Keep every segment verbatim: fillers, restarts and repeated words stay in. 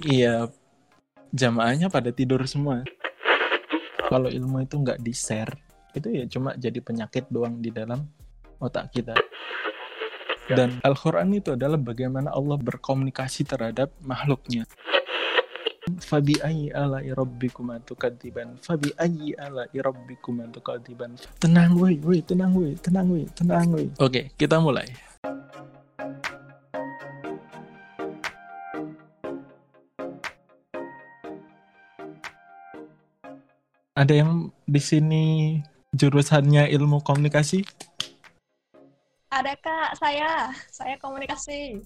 Iya, jamaahnya pada tidur semua. Kalau ilmu itu nggak di-share, itu ya cuma jadi penyakit doang di dalam otak kita. Dan Al-Quran itu adalah bagaimana Allah berkomunikasi terhadap makhluknya. Fabi'ayyi ala'i rabbikuma tukadziban, fabi'ayyi ala'i rabbikuma tukadziban. Tenang woi, woi, tenang woi, tenang woi, tenang woi. Oke, kita mulai. Ada yang di sini jurusannya ilmu komunikasi? Ada kak, saya, saya komunikasi.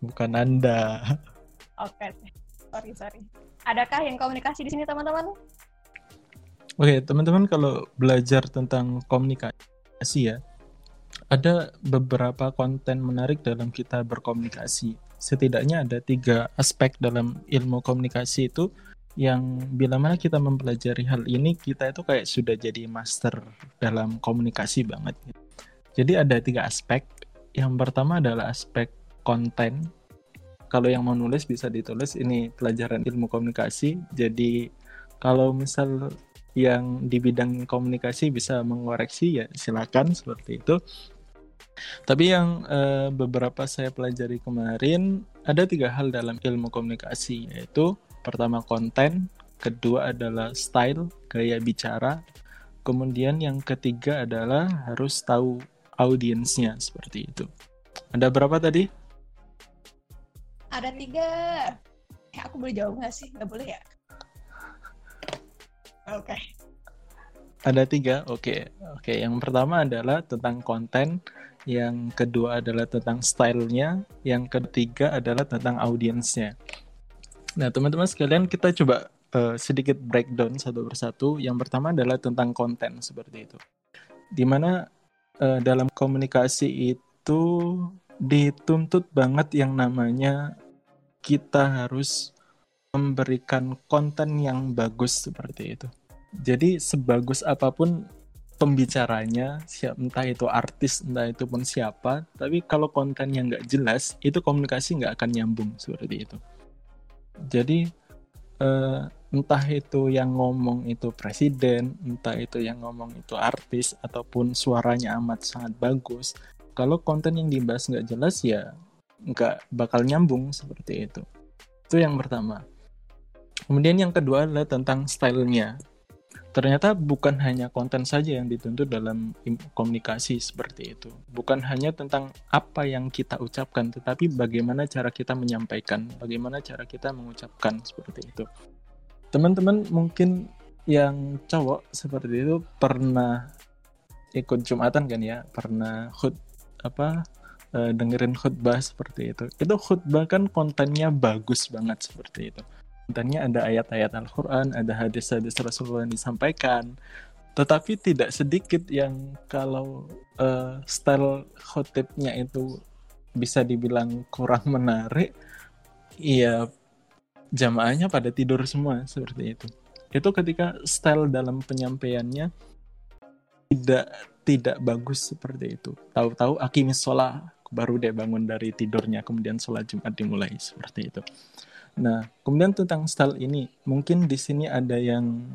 Bukan Anda. Oke, sorry sorry. Adakah yang komunikasi di sini teman-teman? Oke, teman-teman kalau belajar tentang komunikasi ya, ada beberapa konten menarik dalam kita berkomunikasi. Setidaknya ada tiga aspek dalam ilmu komunikasi itu, yang bila mana kita mempelajari hal ini, kita itu kayak sudah jadi master dalam komunikasi banget. Jadi ada tiga aspek. Yang pertama adalah aspek konten. Kalau yang mau nulis bisa ditulis, ini pelajaran ilmu komunikasi. Jadi kalau misal yang di bidang komunikasi bisa mengoreksi ya silakan, seperti itu. Tapi yang eh, beberapa saya pelajari kemarin, ada tiga hal dalam ilmu komunikasi, yaitu pertama konten, kedua adalah style, gaya bicara, kemudian yang ketiga adalah harus tahu audiensnya, seperti itu. Ada berapa tadi? Ada tiga. Eh, aku boleh jawab nggak sih? Nggak boleh ya? Oke. Okay. Ada tiga, oke. Okay. Oke, okay. Yang pertama adalah tentang konten, yang kedua adalah tentang stylenya, yang ketiga adalah tentang audiensnya. Nah, teman-teman sekalian, kita coba uh, sedikit breakdown satu persatu. Yang pertama adalah tentang konten, seperti itu. Dimana uh, dalam komunikasi itu dituntut banget yang namanya kita harus memberikan konten yang bagus, seperti itu. Jadi, sebagus apapun pembicaranya, entah itu artis, entah itu pun siapa, tapi kalau kontennya nggak jelas, itu komunikasi nggak akan nyambung, seperti itu. Jadi eh, entah itu yang ngomong itu presiden, entah itu yang ngomong itu artis, ataupun suaranya amat sangat bagus, kalau konten yang dibahas nggak jelas ya nggak bakal nyambung, seperti itu. Itu yang pertama. Kemudian yang kedua adalah tentang stylenya. Ternyata bukan hanya konten saja yang dituntut dalam komunikasi, seperti itu. Bukan hanya tentang apa yang kita ucapkan, tetapi bagaimana cara kita menyampaikan, bagaimana cara kita mengucapkan, seperti itu. Teman-teman mungkin yang cowok seperti itu pernah ikut Jumatan kan ya, pernah khut, apa, e, dengerin khutbah seperti itu. Itu khutbah kan kontennya bagus banget, seperti itu. Kontennya ada ayat-ayat Al-Quran, ada hadis-hadis Rasulullah yang disampaikan. Tetapi tidak sedikit yang kalau uh, style khotibnya itu bisa dibilang kurang menarik, ya jamaahnya pada tidur semua, seperti itu. Itu ketika style dalam penyampaiannya tidak tidak bagus, seperti itu. Tahu-tahu aqimis sholah, baru dia bangun dari tidurnya, kemudian sholat Jumat dimulai, seperti itu. Nah, kemudian tentang style ini, mungkin di sini ada yang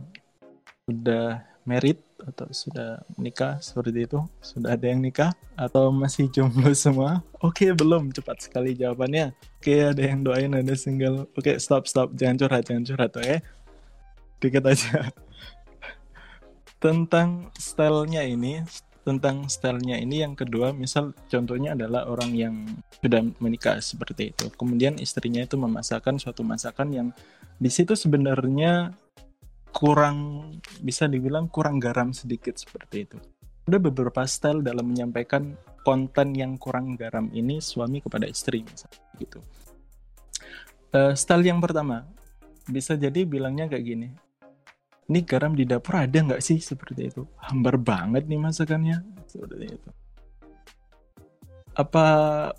sudah married atau sudah nikah, seperti itu. Sudah ada yang nikah atau masih jomblo semua? Oke, okay, belum, cepat sekali jawabannya. Oke, okay, ada yang doain, ada single. Oke, okay, stop, stop, jangan curhat, jangan curhat, oke? Okay? Dikit aja. Tentang stylenya ini, tentang stylenya ini yang kedua, misal contohnya adalah orang yang sudah menikah, seperti itu. Kemudian istrinya itu memasakkan suatu masakan yang di situ sebenarnya kurang, bisa dibilang kurang garam sedikit, seperti itu. Ada beberapa style dalam menyampaikan konten yang kurang garam ini suami kepada istri, misalnya gitu. Uh, style yang pertama bisa jadi bilangnya kayak gini. Ini garam di dapur ada nggak sih, seperti itu. Hambar banget nih masakannya, seperti itu. Apa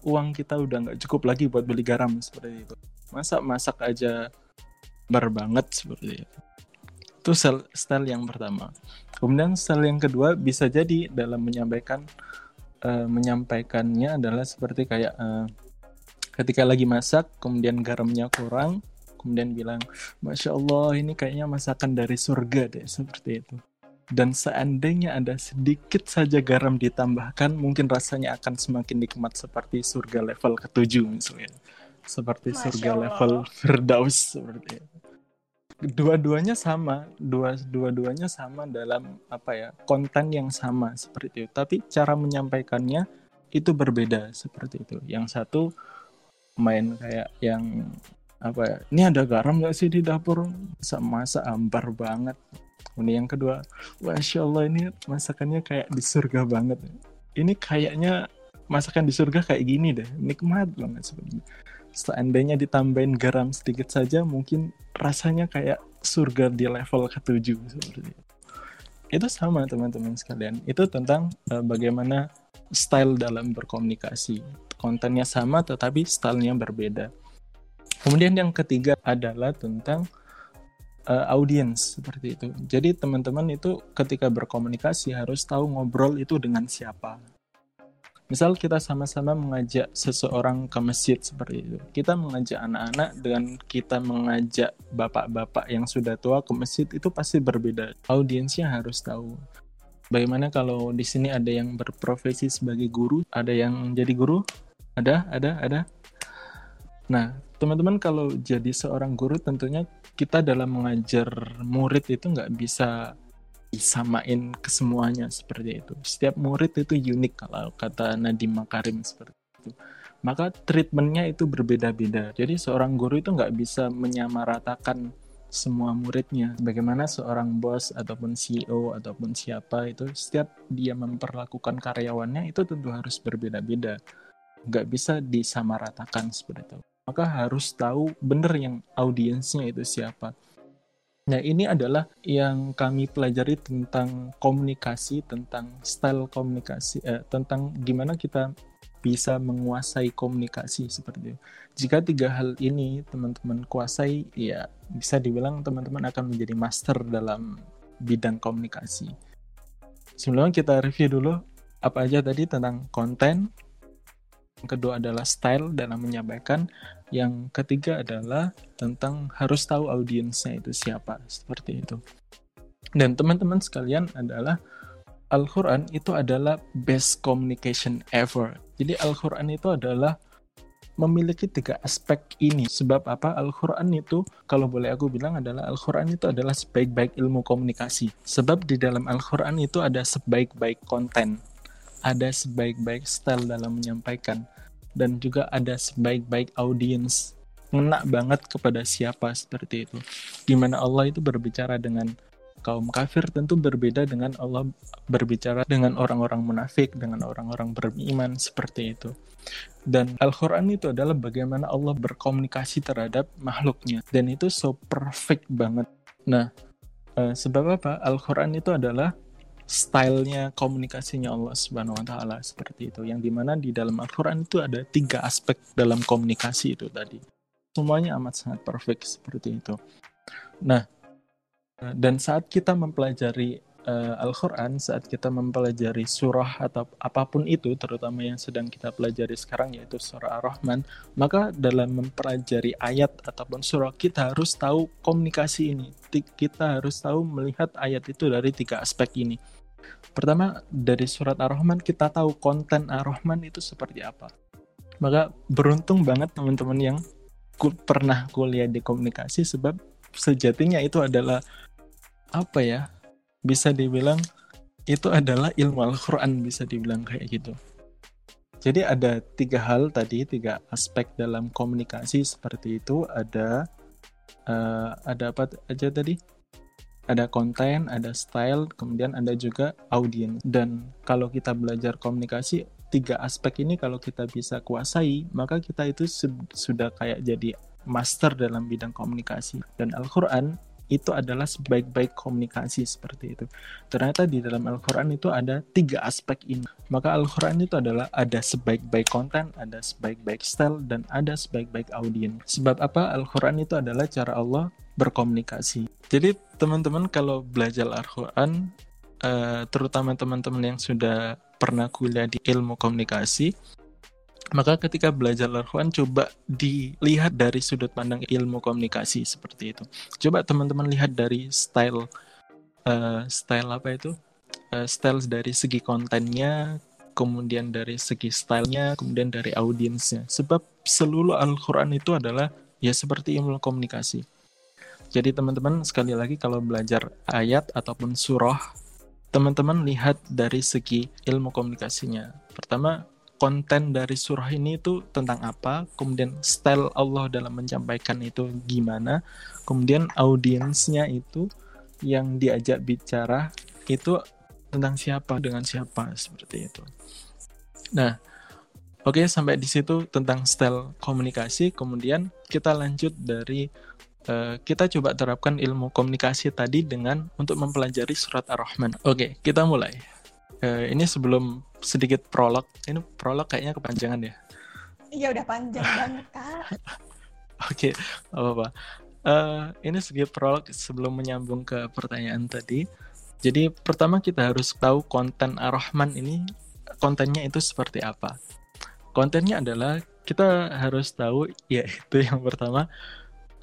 uang kita udah nggak cukup lagi buat beli garam, seperti itu. Masa masak aja hambar banget, seperti itu. Itu style yang pertama. Kemudian style yang kedua bisa jadi dalam menyampaikan uh, menyampaikannya adalah seperti kayak uh, ketika lagi masak, kemudian garamnya kurang. kemudian bilang, Masya Allah ini kayaknya masakan dari surga deh, seperti itu. Dan seandainya ada sedikit saja garam ditambahkan, mungkin rasanya akan semakin nikmat seperti surga level ketujuh misalnya. Seperti Masya surga Allah. Level Firdaus seperti itu. Dua-duanya sama, dua dua-duanya sama dalam apa ya, konten yang sama seperti itu, tapi cara menyampaikannya itu berbeda seperti itu. Yang satu main kayak yang apa ya, ini ada garam nggak sih di dapur, masa ambar banget. Kemudian yang kedua, Masya Allah ini masakannya kayak di surga banget, ini kayaknya masakan di surga kayak gini deh, nikmat banget sebenarnya. Seandainya ditambahin garam sedikit saja, mungkin rasanya kayak surga di level ketujuh seperti itu. Itu sama teman-teman sekalian. Itu tentang uh, bagaimana style dalam berkomunikasi. Kontennya sama tetapi stylenya berbeda. Kemudian yang ketiga adalah tentang uh, audience seperti itu. Jadi teman-teman itu ketika berkomunikasi harus tahu ngobrol itu dengan siapa. Misal kita sama-sama mengajak seseorang ke masjid seperti itu. Kita mengajak anak-anak dengan kita mengajak bapak-bapak yang sudah tua ke masjid itu pasti berbeda. Audiensnya harus tahu. Bagaimana kalau di sini ada yang berprofesi sebagai guru, ada yang jadi guru? Ada, ada, ada. Nah, teman-teman kalau jadi seorang guru tentunya kita dalam mengajar murid itu nggak bisa disamain ke semuanya seperti itu. Setiap murid itu unik kalau kata Nadiem Makarim seperti itu. Maka treatmentnya itu berbeda-beda. Jadi seorang guru itu nggak bisa menyamaratakan semua muridnya. Bagaimana seorang bos ataupun C E O ataupun siapa itu, setiap dia memperlakukan karyawannya itu tentu harus berbeda-beda. Nggak bisa disamaratakan seperti itu. Maka harus tahu benar yang audiensnya itu siapa. Nah, ini adalah yang kami pelajari tentang komunikasi, tentang style komunikasi, eh, tentang gimana kita bisa menguasai komunikasi seperti itu. Jika tiga hal ini teman-teman kuasai, ya bisa dibilang teman-teman akan menjadi master dalam bidang komunikasi. Sebelumnya kita review dulu apa aja tadi tentang konten. Yang kedua adalah style dalam menyampaikan. Yang ketiga adalah tentang harus tahu audiensnya itu siapa, seperti itu. Dan teman-teman sekalian adalah Al-Quran itu adalah best communication ever. Jadi Al-Quran itu adalah memiliki tiga aspek ini. Sebab apa? Al-Quran itu, kalau boleh aku bilang adalah Al-Quran itu adalah sebaik-baik ilmu komunikasi. Sebab di dalam Al-Quran itu ada sebaik-baik konten, ada sebaik-baik style dalam menyampaikan, dan juga ada sebaik-baik audiens, ngena banget kepada siapa seperti itu. Dimana Allah itu berbicara dengan kaum kafir tentu berbeda dengan Allah berbicara dengan orang-orang munafik, dengan orang-orang beriman seperti itu. Dan Al-Quran itu adalah bagaimana Allah berkomunikasi terhadap makhluknya, dan itu so perfect banget. Nah, eh, sebab apa? Al-Quran itu adalah stylenya komunikasinya Allah Subhanahu Wa Taala seperti itu, yang dimana di dalam Al-Quran itu ada tiga aspek dalam komunikasi itu tadi, semuanya amat sangat perfect seperti itu. Nah, dan saat kita mempelajari uh, Al-Quran, saat kita mempelajari surah atau apapun itu, terutama yang sedang kita pelajari sekarang yaitu surah Ar-Rahman, maka dalam mempelajari ayat ataupun surah kita harus tahu komunikasi ini. Kita harus tahu melihat ayat itu dari tiga aspek ini. Pertama, dari surat Ar-Rahman kita tahu konten Ar-Rahman itu seperti apa. Maka beruntung banget teman-teman yang ku, pernah kuliah di komunikasi, sebab sejatinya itu adalah apa ya, bisa dibilang itu adalah ilmu Al-Quran, bisa dibilang kayak gitu. Jadi ada tiga hal tadi, tiga aspek dalam komunikasi seperti itu. Ada uh, ada apa aja tadi? Ada konten, ada style, kemudian ada juga audiens. Dan kalau kita belajar komunikasi, tiga aspek ini kalau kita bisa kuasai, maka kita itu su- sudah kayak jadi master dalam bidang komunikasi. Dan Al-Quran itu adalah sebaik-baik komunikasi seperti itu. Ternyata di dalam Al-Quran itu ada tiga aspek ini. Maka Al-Quran itu adalah ada sebaik-baik konten, ada sebaik-baik style, dan ada sebaik-baik audiens. Sebab apa? Al-Quran itu adalah cara Allah berkomunikasi. Jadi teman-teman kalau belajar Al-Quran, terutama teman-teman yang sudah pernah kuliah di ilmu komunikasi, Maka ketika belajar Al-Quran, coba dilihat dari sudut pandang ilmu komunikasi seperti itu. Coba teman-teman lihat dari style, uh, style apa itu? Uh, style dari segi kontennya, kemudian dari segi stylenya, kemudian dari audiensnya. Sebab seluruh Al-Quran itu adalah ya seperti ilmu komunikasi. Jadi teman-teman sekali lagi kalau belajar ayat ataupun surah, teman-teman lihat dari segi ilmu komunikasinya. Pertama, konten dari surah ini itu tentang apa, kemudian style Allah dalam menyampaikan itu gimana, kemudian audiensnya itu yang diajak bicara itu tentang siapa, dengan siapa, seperti itu. Nah, oke, okay, sampai di situ tentang style komunikasi. Kemudian kita lanjut dari uh, kita coba terapkan ilmu komunikasi tadi dengan untuk mempelajari surat Ar-Rahman. Oke, okay, kita mulai. Uh, ini sebelum sedikit prolog, ini prolog kayaknya kepanjangan ya? Iya udah panjang banget kak. Oke, okay, apa-apa. Uh, ini sedikit prolog sebelum menyambung ke pertanyaan tadi. Jadi pertama kita harus tahu konten Ar-Rahman ini, kontennya itu seperti apa. Kontennya adalah kita harus tahu, yaitu yang pertama,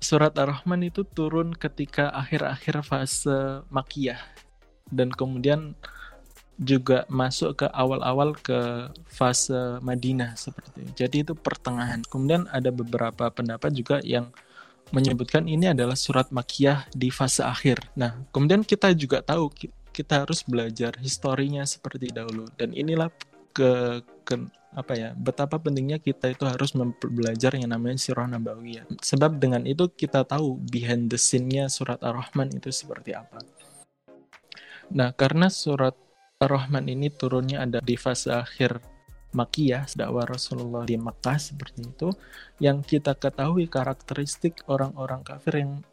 surat Ar-Rahman itu turun ketika akhir-akhir fase Makkiyah dan kemudian juga masuk ke awal-awal ke fase Madinah seperti itu. Jadi itu pertengahan. Kemudian ada beberapa pendapat juga yang menyebutkan ini adalah surat Makkiyah di fase akhir. Nah, kemudian kita juga tahu kita harus belajar historinya seperti dahulu. Dan inilah ke, ke apa ya, betapa pentingnya kita itu harus belajar yang namanya Sirah Nabawiyah. Sebab dengan itu kita tahu behind the scene-nya surat Ar-Rahman itu seperti apa. Nah, karena surat Ar-Rahman ini turunnya ada di fase akhir Makkiyah, dakwah Rasulullah di Mekah seperti itu, yang kita ketahui karakteristik orang-orang kafir yang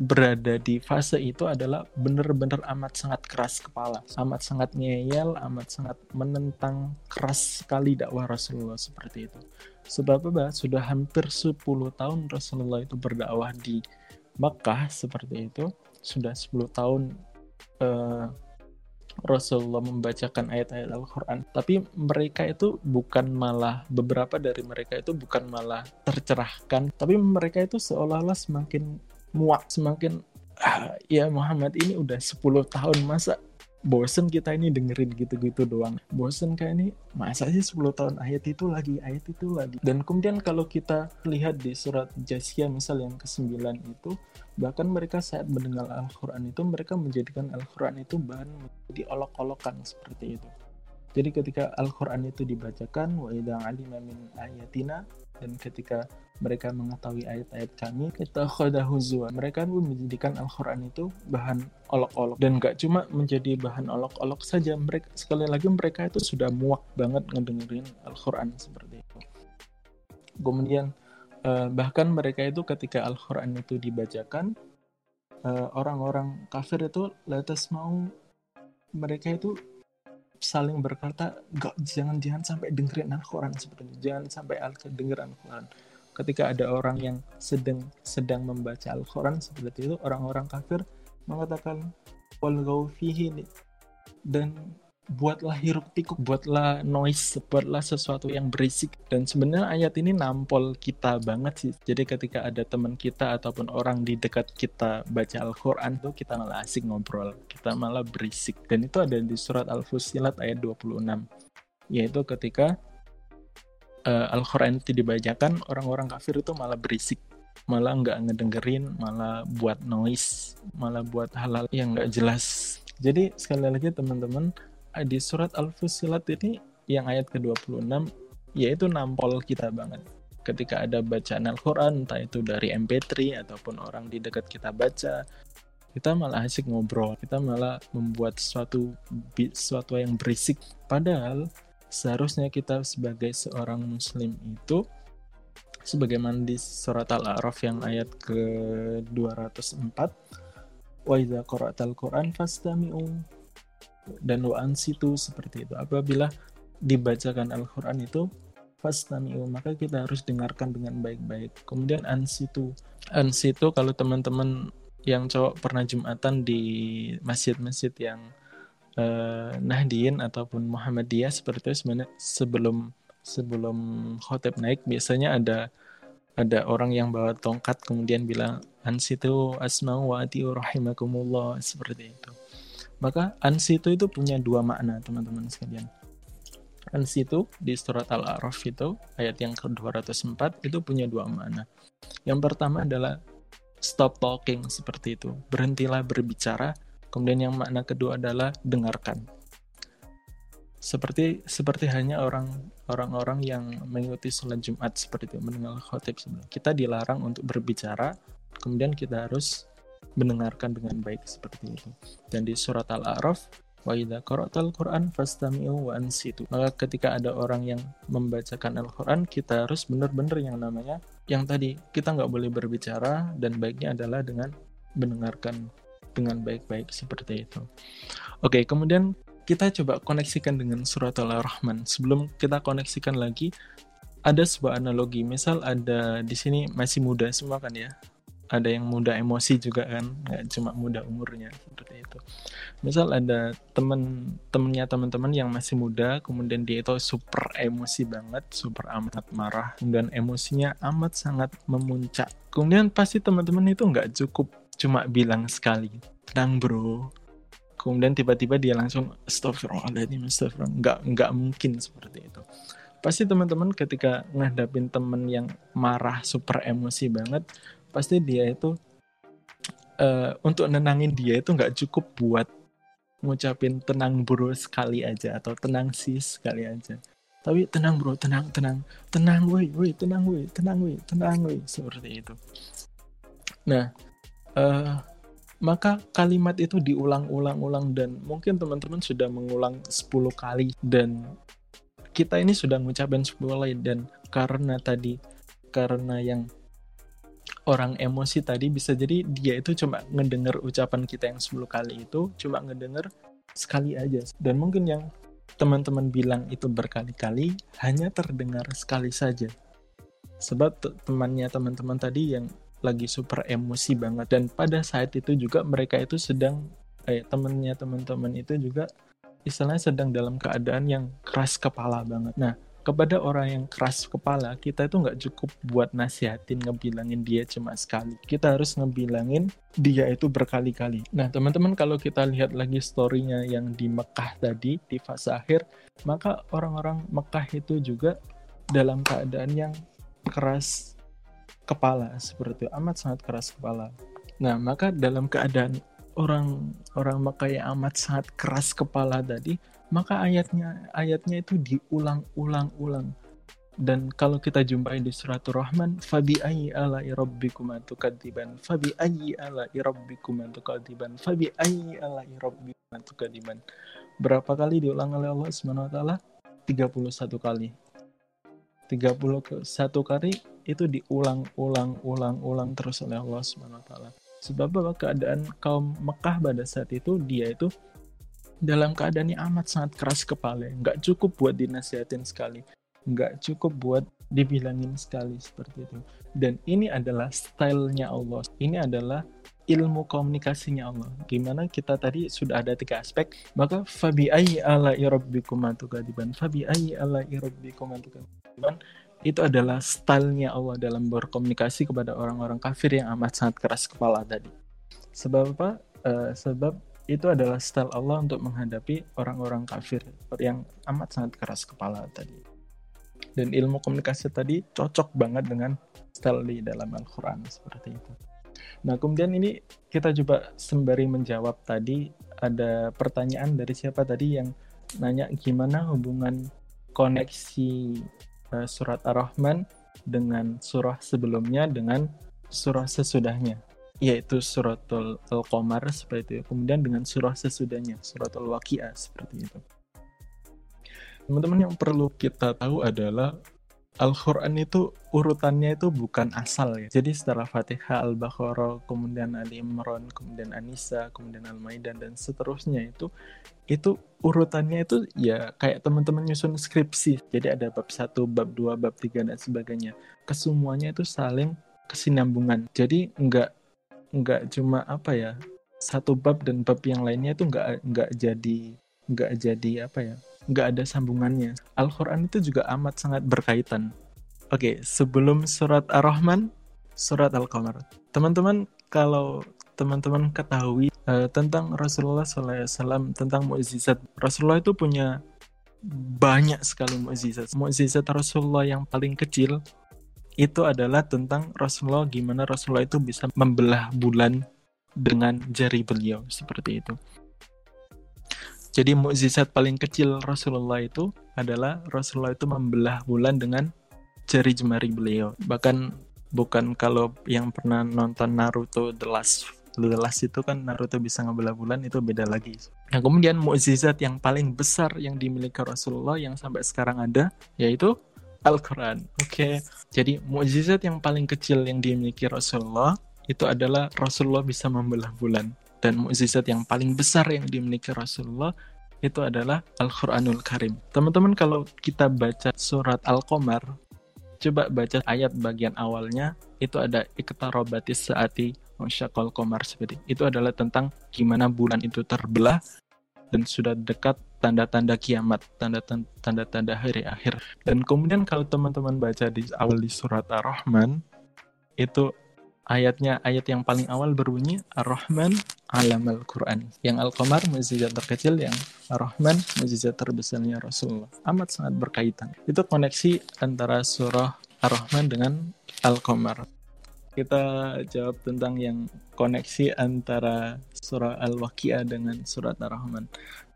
berada di fase itu adalah benar-benar amat sangat keras kepala, amat sangat ngeyel, amat sangat menentang keras sekali dakwah Rasulullah seperti itu. Sebab apa? Sudah hampir sepuluh tahun Rasulullah itu berdakwah di Mekah seperti itu, sudah sepuluh tahun uh, Rasulullah membacakan ayat-ayat Al-Quran. Tapi mereka itu bukan malah, beberapa dari mereka itu bukan malah tercerahkan, tapi mereka itu seolah-olah semakin muak, semakin ah, ya Muhammad ini udah sepuluh tahun, masa bosen kita ini dengerin gitu-gitu doang, bosen kayak ini, masa sih sepuluh tahun ayat itu lagi, ayat itu lagi. Dan kemudian kalau kita lihat di surat Jasiyah misal yang kesembilan itu, bahkan mereka saat mendengar Al-Quran itu, mereka menjadikan Al-Quran itu bahan diolok-olokan seperti itu. Jadi ketika Al-Quran itu dibacakan, wa idza alima min ayatina, dan ketika mereka mengetahui ayat-ayat kami, ittakhadhahu huzwa, mereka pun menjadikan Al-Quran itu bahan olok-olok. Dan gak cuma menjadi bahan olok-olok saja, mereka, sekali lagi mereka itu sudah muak banget ngedengerin Al-Quran seperti itu. Kemudian eh, bahkan mereka itu ketika Al-Quran itu dibacakan, eh, orang-orang kafir itu lantas mau, mereka itu saling berkata, gak, jangan jangan sampai dengerin Al-Quran sepertinya, jangan sampai dengerin Al-Quran. Ketika ada orang yang sedang sedang membaca Al-Quran seperti itu, orang-orang kafir mengatakan walgau fihi, dan buatlah hiruk pikuk, buatlah noise, buatlah sesuatu yang berisik. Dan sebenarnya ayat ini nampol kita banget sih. Jadi ketika ada teman kita ataupun orang di dekat kita baca Al-Quran tuh, kita malah asik ngobrol, kita malah berisik. Dan itu ada di surat Al-Fussilat ayat dua puluh enam, yaitu ketika uh, Al-Quran itu dibacakan, orang-orang kafir itu malah berisik, malah nggak ngedengerin, malah buat noise, malah buat hal-hal yang nggak jelas. Jadi sekali lagi teman-teman, di surat Al-Fussilat ini yang ayat ke dua puluh enam, yaitu nampol kita banget. Ketika ada bacaan Al-Quran, entah itu dari em pe tiga ataupun orang di dekat kita baca, kita malah asik ngobrol, kita malah membuat suatu, suatu yang berisik. Padahal seharusnya kita sebagai seorang muslim itu, sebagaimana di surat Al-A'raf yang ayat ke dua ratus empat, wa idza qara'tal Qur'an fastami'u dan wa'ansitu, seperti itu. Apabila dibacakan Al-Quran itu fastami'u, maka kita harus dengarkan dengan baik-baik. Kemudian ansitu, ansitu kalau teman-teman yang cowok pernah jumatan di masjid-masjid yang eh, Nahdien ataupun Muhammadiyah seperti itu, sebenarnya sebelum sebelum khotib naik biasanya ada ada orang yang bawa tongkat kemudian bilang ansitu asma'u wa ati'u rahimakumullah, seperti itu. Maka ansitu itu punya dua makna, teman-teman sekalian. Ansitu di surat Al-A'raf itu ayat yang ke dua ratus empat itu punya dua makna. Yang pertama adalah stop talking, seperti itu. Berhentilah berbicara. Kemudian yang makna kedua adalah dengarkan. Seperti seperti hanya orang orang-orang yang mengikuti sholat Jumat seperti itu, mendengar khotib sebelum. Kita dilarang untuk berbicara, kemudian kita harus mendengarkan dengan baik seperti itu. Dan di surat Al-A'raf wa idza qara'tal Qur'an fastami'u wa ansitu. Maka ketika ada orang yang membacakan Al-Qur'an, kita harus benar-benar yang namanya yang tadi, kita enggak boleh berbicara dan baiknya adalah dengan mendengarkan dengan baik-baik seperti itu. Oke, kemudian kita coba koneksikan dengan surat Ar-Rahman. Sebelum kita koneksikan lagi, ada sebuah analogi. Misal ada di sini masih muda semua kan ya. Ada yang muda emosi juga kan, nggak cuma muda umurnya seperti itu. Misal ada temen temennya teman-teman yang masih muda, kemudian dia itu super emosi banget, super amat marah, kemudian emosinya amat sangat memuncak. Kemudian pasti teman-teman itu nggak cukup cuma bilang sekali, tenang bro. Kemudian tiba-tiba dia langsung astagfirullahaladzim, astagfirullah, nggak nggak mungkin seperti itu. Pasti teman-teman ketika ngadapin temen yang marah super emosi banget, pasti dia itu uh, untuk nenangin dia itu nggak cukup buat ngucapin tenang bro sekali aja atau tenang sis sekali aja. Tapi tenang bro, tenang, tenang, tenang woi, woi, tenang woi, tenang woi, tenang woi, seperti itu. Nah, uh, maka kalimat itu diulang-ulang-ulang dan mungkin teman-teman sudah mengulang sepuluh kali dan kita ini sudah ngucapin sepuluh kali dan karena tadi karena yang orang emosi tadi bisa jadi dia itu cuma ngedenger ucapan kita yang sepuluh kali itu, cuma ngedenger sekali aja. Dan mungkin yang teman-teman bilang itu berkali-kali hanya terdengar sekali saja. Sebab temannya teman-teman tadi yang lagi super emosi banget. Dan pada saat itu juga mereka itu sedang, eh, temannya teman-teman itu juga istilahnya sedang dalam keadaan yang keras kepala banget. Nah, kepada orang yang keras kepala, kita itu nggak cukup buat nasihatin, ngebilangin dia cuma sekali. Kita harus ngebilangin dia itu berkali-kali. Nah, teman-teman, kalau kita lihat lagi story-nya yang di Mekah tadi, di fase akhir, maka orang-orang Mekah itu juga dalam keadaan yang keras kepala, seperti itu, amat sangat keras kepala. Nah, maka dalam keadaan orang-orang Mekah yang amat sangat keras kepala tadi, maka ayatnya ayatnya itu diulang-ulang-ulang. Dan kalau kita jumpai di surat Ar-Rahman, fabi ayyi ala'i rabbikuma tukadziban, fabi ayyi ala'i rabbikuma tukadziban, fabi ayyi ala'i rabbikuma tukadziban. Berapa kali diulang oleh Allah Subhanahu wa taala? tiga puluh satu kali. tiga puluh satu kali itu diulang-ulang-ulang-ulang terus oleh Allah Subhanahu wa taala. Sebab keadaan kaum Mekah pada saat itu, dia itu dalam keadaannya amat sangat keras kepala, nggak cukup buat dinasihatin sekali, nggak cukup buat dibilangin sekali, seperti itu. Dan ini adalah stylenya Allah, ini adalah ilmu komunikasinya Allah. Gimana kita tadi sudah ada tiga aspek, maka fabi ayyi ala'i rabbikum tukadiban, fabi ayyi ala'i rabbikum tukadiban, itu adalah stylenya Allah dalam berkomunikasi kepada orang-orang kafir yang amat sangat keras kepala tadi. Sebab apa? Uh, sebab itu adalah style Allah untuk menghadapi orang-orang kafir yang amat sangat keras kepala tadi. Dan ilmu komunikasi tadi cocok banget dengan style di dalam Al-Quran, seperti itu. Nah, kemudian ini kita coba sembari menjawab tadi, ada pertanyaan dari siapa tadi yang nanya gimana hubungan koneksi uh, surat Ar-Rahman dengan surah sebelumnya dengan surah sesudahnya, yaitu surat Al-Qamar seperti itu, kemudian dengan surah sesudahnya, surat Al-Waqi'ah, seperti itu. Teman-teman, yang perlu kita tahu adalah Al-Quran itu urutannya itu bukan asal ya. Jadi setelah Fatihah, Al-Baqarah, kemudian Ali Imran, kemudian An-Nisa, kemudian Al-Maidah, dan seterusnya itu itu urutannya itu ya kayak teman-teman nyusun skripsi. Jadi ada bab satu, bab dua, bab tiga, dan sebagainya. Kesemuanya itu saling kesinambungan. Jadi enggak nggak cuma apa ya, satu bab dan bab yang lainnya itu nggak nggak jadi nggak jadi apa ya nggak ada sambungannya. Al-Quran itu juga amat sangat berkaitan. Oke, sebelum surat Ar-Rahman, surat Al-Qamar. Teman-teman, kalau teman-teman ketahui uh, tentang Rasulullah shallallahu alaihi wasallam, tentang mukjizat, Rasulullah itu punya banyak sekali mukjizat. Mukjizat Rasulullah yang paling kecil itu adalah tentang Rasulullah, gimana Rasulullah itu bisa membelah bulan dengan jari beliau, seperti itu. Jadi mukjizat paling kecil Rasulullah itu adalah Rasulullah itu membelah bulan dengan jari jemari beliau. Bahkan bukan, kalau yang pernah nonton Naruto The Last The Last itu kan Naruto bisa ngebelah bulan, itu beda lagi. Nah, kemudian mukjizat yang paling besar yang dimiliki Rasulullah yang sampai sekarang ada, yaitu Al-Quran. Oke, okay. Jadi mukjizat yang paling kecil yang dimiliki Rasulullah itu adalah Rasulullah bisa membelah bulan. Dan mukjizat yang paling besar yang dimiliki Rasulullah itu adalah Al-Quranul Karim. Teman-teman, kalau kita baca surat Al-Qamar, coba baca ayat bagian awalnya, itu ada iqtarobatis saati wasyaqal qamar, seperti itu adalah tentang gimana bulan itu terbelah dan sudah dekat tanda-tanda kiamat, tanda-tanda hari akhir. Dan kemudian kalau teman-teman baca di awal di surat Ar-Rahman, itu ayatnya, ayat yang paling awal berbunyi Ar-Rahman alamal Quran. Yang Al-Qamar mukjizat terkecil, yang Ar-Rahman mukjizat terbesarnya Rasulullah. Amat sangat berkaitan. Itu koneksi antara surah Ar-Rahman dengan Al-Qamar. Kita jawab tentang yang koneksi antara surah Al-Waqi'ah dengan surat Ar-Rahman.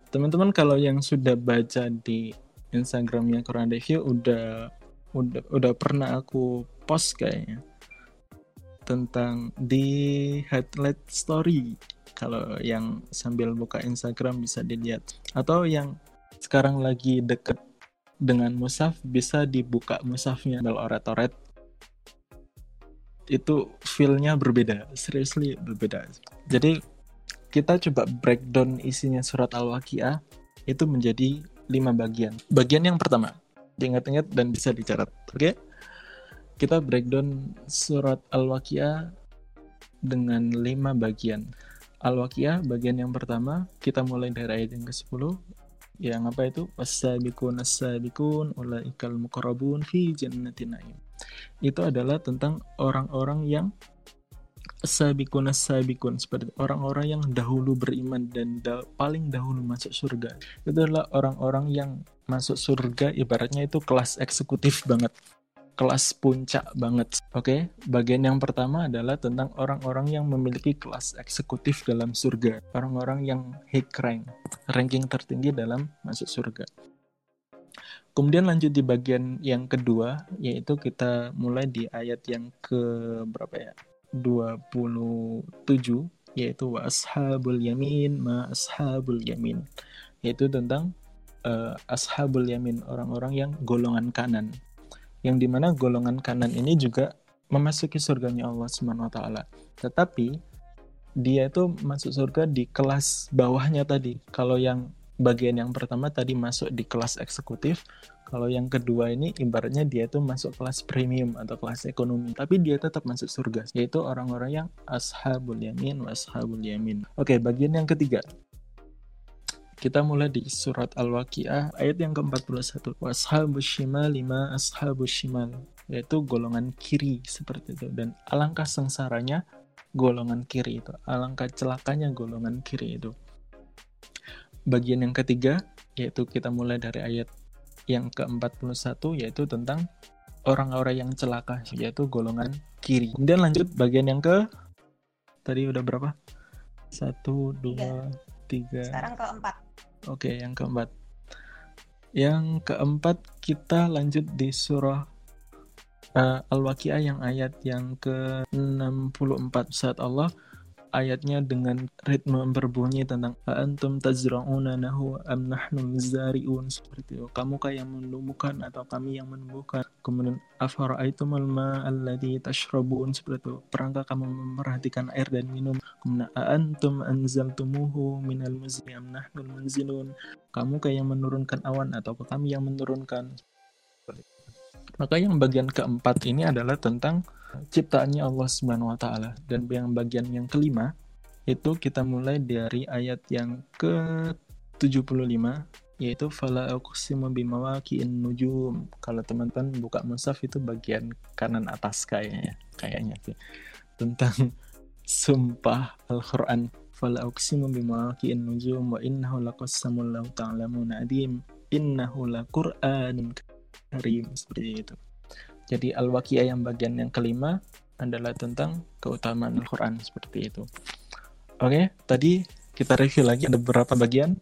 Teman-teman, kalau yang sudah baca di Instagramnya Quran Devi, udah udah udah pernah aku post kayaknya, tentang di highlight story. Kalau yang sambil buka Instagram bisa dilihat, atau yang sekarang lagi deket dengan mushaf bisa dibuka mushafnya, beloret-oret. Itu feel-nya berbeda, seriously berbeda. Jadi kita coba breakdown isinya surat Al-Waqi'ah itu menjadi lima bagian. Bagian yang pertama, diingat-ingat dan bisa dicatat, oke? Okay? Kita breakdown surat Al-Waqi'ah dengan lima bagian. Al-Waqi'ah bagian yang pertama, kita mulai dari ayat yang ke sepuluh. Yang apa itu? Wassabiqun as-sabiqun ulaikal muqarrabun fi jannatin na'im. Itu adalah tentang orang-orang yang as-sabiqun as-sabiqun, seperti orang-orang yang dahulu beriman dan da- paling dahulu masuk surga. Itu adalah orang-orang yang masuk surga, ibaratnya itu kelas eksekutif banget, kelas puncak banget. Oke, okay? Bagian yang pertama adalah tentang orang-orang yang memiliki kelas eksekutif dalam surga, orang-orang yang high rank, ranking tertinggi dalam masuk surga. Kemudian lanjut di bagian yang kedua, yaitu kita mulai di ayat yang ke berapa ya? dua puluh tujuh, yaitu wa ashabul yamin ma ashabul yamin. Yaitu tentang uh, ashabul yamin, orang-orang yang golongan kanan, yang dimana golongan kanan ini juga memasuki surganya Allah subhanahu wa taala. Tetapi dia itu masuk surga di kelas bawahnya tadi. Kalau yang bagian yang pertama tadi masuk di kelas eksekutif, kalau yang kedua ini ibaratnya dia itu masuk kelas premium atau kelas ekonomi, tapi dia tetap masuk surga, yaitu orang-orang yang ashabul yamin wa ashabul yamin. Oke, bagian yang ketiga, kita mulai di surat Al-Waqi'ah ayat yang ke empat puluh satu. Washabus shimal lima ashabus shimal, yaitu golongan kiri, seperti itu. Dan alangkah sengsaranya golongan kiri itu, alangkah celakanya golongan kiri itu. Bagian yang ketiga, yaitu kita mulai dari ayat yang ke empat puluh satu, yaitu tentang orang-orang yang celaka, yaitu golongan kiri. Kemudian lanjut bagian yang ke, tadi udah berapa? Satu, dua, tiga. Sekarang keempat. Oke, yang keempat. Yang keempat kita lanjut di surah uh, Al-Waqi'ah yang ayat yang ke enam puluh empat. Saat Allah ayatnya dengan ritme berbunyi tentang antum tazra'una nahu am nahnu muzari'un, seperti itu. Kamukah yang menumbuhkan atau kami yang menumbuhkan? Kemudian afara'aitumul ma'a alladzi tashrabun, seperti itu. Perangkah kamu memperhatikan air dan minum? Kemudian antum anzaltumuhu minal muzni am nahnu munzilun, kamukah yang menurunkan awan atau kami yang menurunkan? Seperti itu. Maka yang bagian keempat ini adalah tentang ciptaannya Allah Subhanahu wa taala. Dan yang bagian yang kelima itu kita mulai dari ayat yang ke tujuh puluh lima yaitu fala uqsimu bimawaqi'in nujum. Kalau teman-teman buka mushaf itu bagian kanan atas kayaknya kayaknya sih. Tentang sumpah Al-Qur'an, fala uqsimu bimawaqi'in nujum wa innahu laqassamul law ta'lamun adim innahu laqur'anun karim, seperti itu. Jadi Al-Waqi'ah yang bagian yang kelima adalah tentang keutamaan Al-Qur'an, seperti itu. Oke, tadi kita review lagi ada beberapa bagian.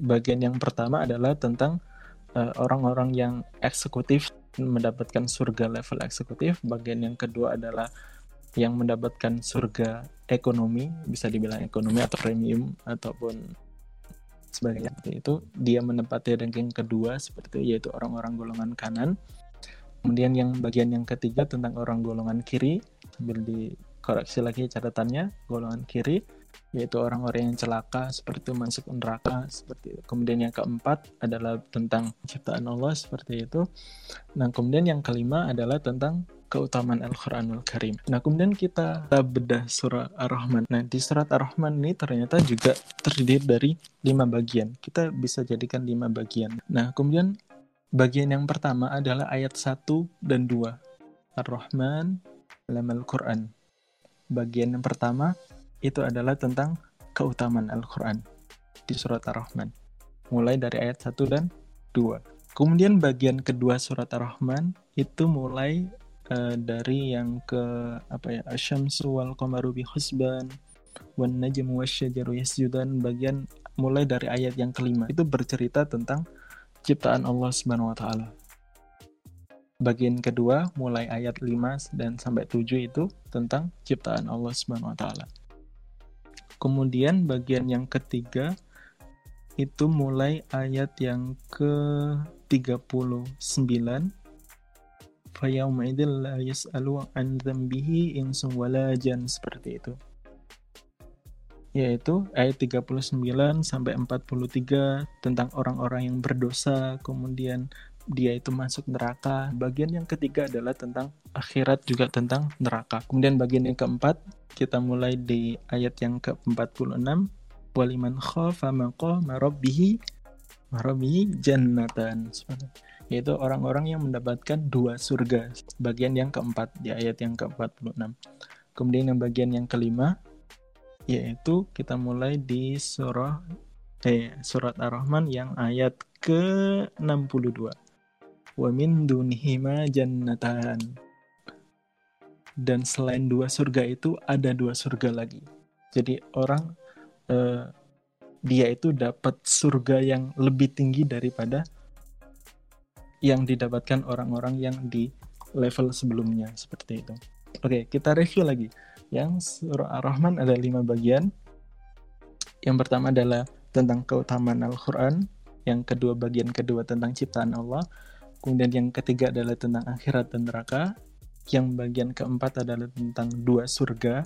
Bagian yang pertama adalah tentang uh, orang-orang yang eksekutif mendapatkan surga level eksekutif. Bagian yang kedua adalah yang mendapatkan surga ekonomi, bisa dibilang ekonomi atau premium ataupun sebagainya. Itu dia menempati ranking kedua seperti itu, yaitu orang-orang golongan kanan. Kemudian yang bagian yang ketiga tentang orang golongan kiri, sambil dikoreksi lagi catatannya, golongan kiri yaitu orang-orang yang celaka seperti masuk neraka seperti itu. Kemudian yang keempat adalah tentang ciptaan Allah seperti itu. Nah, kemudian yang kelima adalah tentang keutamaan Al-Qur'anul Karim. Nah, kemudian kita bedah surah Ar-Rahman. Nah, di surat Ar-Rahman ini ternyata juga terdiri dari lima bagian. Kita bisa jadikan lima bagian. Nah, kemudian bagian yang pertama adalah ayat satu dan dua. Ar-Rahman lamal Qur'an. Bagian yang pertama itu adalah tentang keutamaan Al-Quran di surat Ar-Rahman, mulai dari ayat satu dan dua. Kemudian bagian kedua surat Ar-Rahman itu mulai uh, dari yang ke apa ya, asy-syamsu wal qamaru bi husban wan najmu wasyajaru yasjudan, bagian mulai dari ayat yang kelima. Itu bercerita tentang ciptaan Allah Subhanahu wa taala. Bagian kedua mulai ayat lima dan sampai tujuh itu tentang ciptaan Allah Subhanahu wa taala. Kemudian bagian yang ketiga itu mulai ayat yang ke tiga puluh sembilan. Fa yauma idzal la yas'alu an dzambihi insun wala jan, seperti itu. Yaitu ayat tiga puluh sembilan sampai empat puluh tiga tentang orang-orang yang berdosa, kemudian dia itu masuk neraka. Bagian yang ketiga adalah tentang akhirat, juga tentang neraka. Kemudian bagian yang keempat kita mulai di ayat yang ke empat puluh enam, waliman khafa maqama rabbih marabi jannatan, yaitu orang-orang yang mendapatkan dua surga. Bagian yang keempat di ayat yang ke empat puluh enam. Kemudian yang bagian yang kelima yaitu kita mulai di surah eh surat Ar-Rahman yang ayat ke enam puluh dua. Wa min dunihima jannatan. Dan selain dua surga itu ada dua surga lagi. Jadi orang eh, dia itu dapat surga yang lebih tinggi daripada yang didapatkan orang-orang yang di level sebelumnya, seperti itu. Oke, kita review lagi. Yang surah Ar-Rahman ada lima bagian. Yang pertama adalah tentang keutamaan Al-Quran. Yang kedua, bagian kedua tentang ciptaan Allah. Kemudian yang ketiga adalah tentang akhirat dan neraka. Yang bagian keempat adalah tentang dua surga.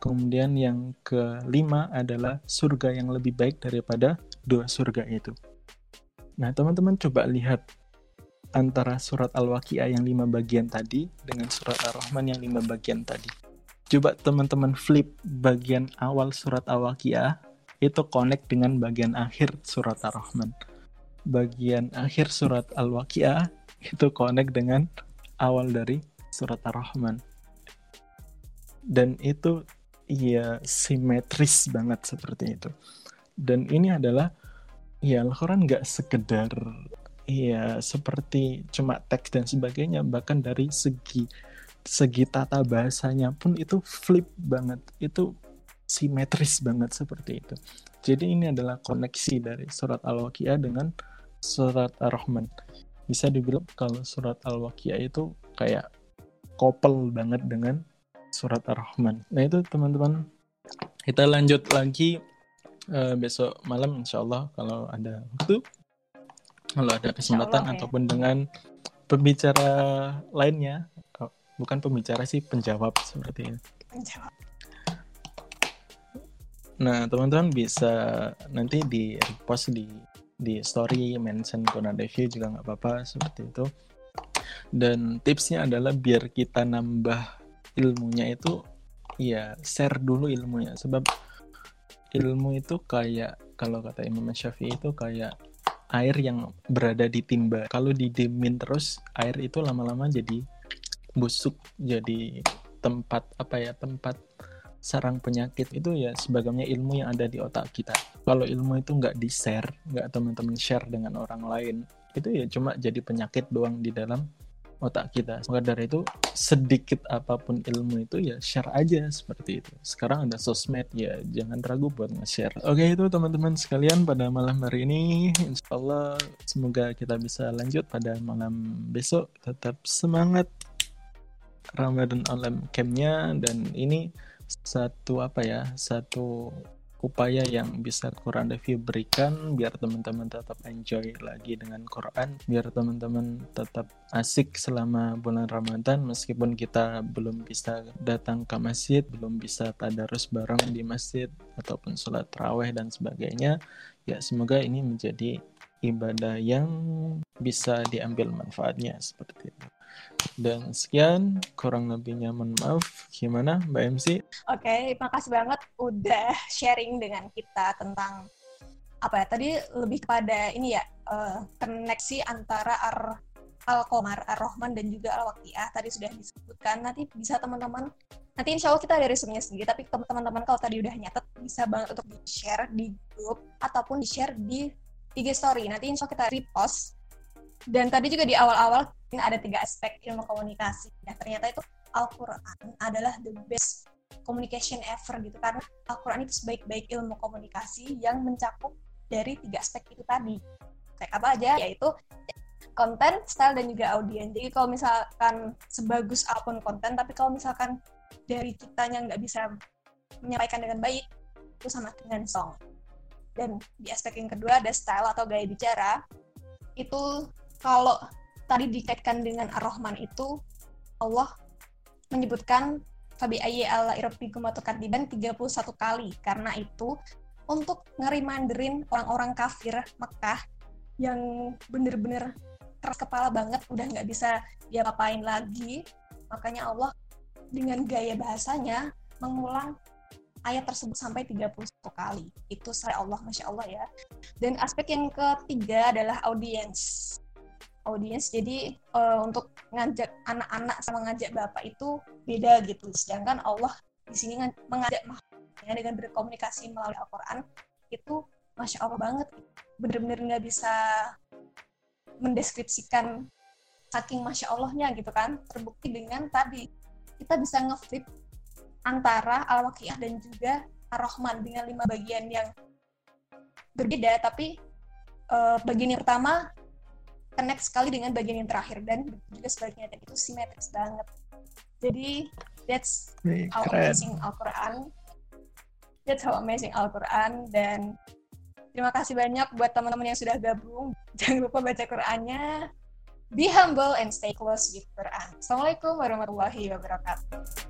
Kemudian yang kelima adalah surga yang lebih baik daripada dua surga itu. Nah, teman-teman coba lihat antara surat Al-Waqi'ah yang lima bagian tadi dengan surat Ar-Rahman yang lima bagian tadi. Coba teman-teman flip bagian awal surat Al-Waqi'ah, itu connect dengan bagian akhir surat Ar-Rahman. Bagian akhir surat Al-Waqi'ah itu connect dengan awal dari surat Ar-Rahman, dan itu ya simetris banget seperti itu. Dan ini adalah ya Al-Quran gak sekedar ya seperti cuma teks dan sebagainya, bahkan dari segi segi tata bahasanya pun itu flip banget, itu simetris banget seperti itu. Jadi ini adalah koneksi dari surat Al-Waqi'ah dengan surat Ar-Rahman. Bisa dibilang kalau surat Al-Waqi'ah itu kayak kopel banget dengan surat Ar-Rahman. Nah itu teman-teman, kita lanjut lagi uh, besok malam insyaallah kalau ada waktu, kalau ada kesempatan, ya. Ataupun dengan pembicara lainnya, oh, bukan pembicara sih, penjawab seperti itu. Penjawab. Nah teman-teman bisa nanti di repost di di story, mention Quran Devi juga nggak apa-apa seperti itu. Dan tipsnya adalah biar kita nambah ilmunya itu ya share dulu ilmunya, sebab ilmu itu kayak kalau kata Imam Syafi'i itu kayak air yang berada di timba. Kalau didiemin terus, air itu lama-lama jadi busuk, jadi tempat apa ya, tempat sarang penyakit. Itu ya sebagainya ilmu yang ada di otak kita. Kalau ilmu itu nggak di-share, nggak teman-teman share dengan orang lain, itu ya cuma jadi penyakit doang di dalam otak kita. Maka dari itu, sedikit apapun ilmu itu ya share aja seperti itu. Sekarang ada sosmed, ya jangan ragu buat nge-share. Oke, itu teman-teman sekalian pada malam hari ini. Insyaallah semoga kita bisa lanjut pada malam besok. Tetap semangat Ramadhan Online Camp-nya, dan ini satu apa ya, satu upaya yang bisa Quran Devi berikan biar teman-teman tetap enjoy lagi dengan Quran, biar teman-teman tetap asik selama bulan Ramadan, meskipun kita belum bisa datang ke masjid, belum bisa tadarus bareng di masjid ataupun sholat tarawih dan sebagainya. Ya semoga ini menjadi ibadah yang bisa diambil manfaatnya seperti itu. Dan sekian, kurang lebihnya mohon maaf. Gimana Mbak M C? Oke, okay, makasih banget udah sharing dengan kita tentang apa ya, tadi lebih kepada ini ya, uh, koneksi antara Ar- Al-Qamar, Ar-Rahman dan juga Al-Waqi'ah tadi sudah disebutkan. Nanti bisa teman-teman, nanti insya Allah kita ada resumenya sendiri, tapi teman-teman kalau tadi udah nyatet bisa banget untuk di-share di grup ataupun di-share di I G story. Nanti insya Allah kita repost. Dan tadi juga di awal-awal ada tiga aspek ilmu komunikasi. Nah, ternyata itu Al-Quran adalah the best communication ever gitu, karena Al-Quran itu sebaik-baik ilmu komunikasi yang mencakup dari tiga aspek itu tadi. Kayak apa aja? Yaitu konten, style, dan juga audiens. Jadi kalau misalkan sebagus apapun konten, tapi kalau misalkan dari kitanya nggak bisa menyampaikan dengan baik, itu sama dengan song. Dan di aspek yang kedua ada style atau gaya bicara. Itu kalau tadi dikaitkan dengan Ar-Rahman itu Allah menyebutkan Fabi ayyi Allahi rabbikum wa tukadiban tiga puluh satu kali. Karena itu untuk ngerimanderin orang-orang kafir Mekah yang bener-bener keras kepala banget, udah gak bisa dia apain lagi. Makanya Allah dengan gaya bahasanya mengulang ayat tersebut sampai tiga puluh satu kali. Itu saya Allah, Masya Allah ya. Dan aspek yang ketiga adalah audiens. Audience, jadi uh, untuk ngajak anak-anak sama ngajak bapak itu beda gitu. Sedangkan Allah di sini mengajak makhluknya dengan berkomunikasi melalui Al-Quran itu Masya Allah banget. Bener-bener nggak bisa mendeskripsikan saking Masya Allahnya gitu kan. Terbukti dengan tadi kita bisa nge-flip antara Al-Waqi'ah dan juga Ar-Rahman dengan lima bagian yang berbeda, tapi uh, bagian yang pertama connect sekali dengan bagian yang terakhir, dan juga sebaliknya, dan itu simetris banget. Jadi that's Keren. how amazing Al-Quran. That's how amazing Al-Quran. Dan terima kasih banyak buat teman-teman yang sudah gabung. Jangan lupa baca Qurannya. Be humble and stay close with Quran. Assalamualaikum warahmatullahi wabarakatuh.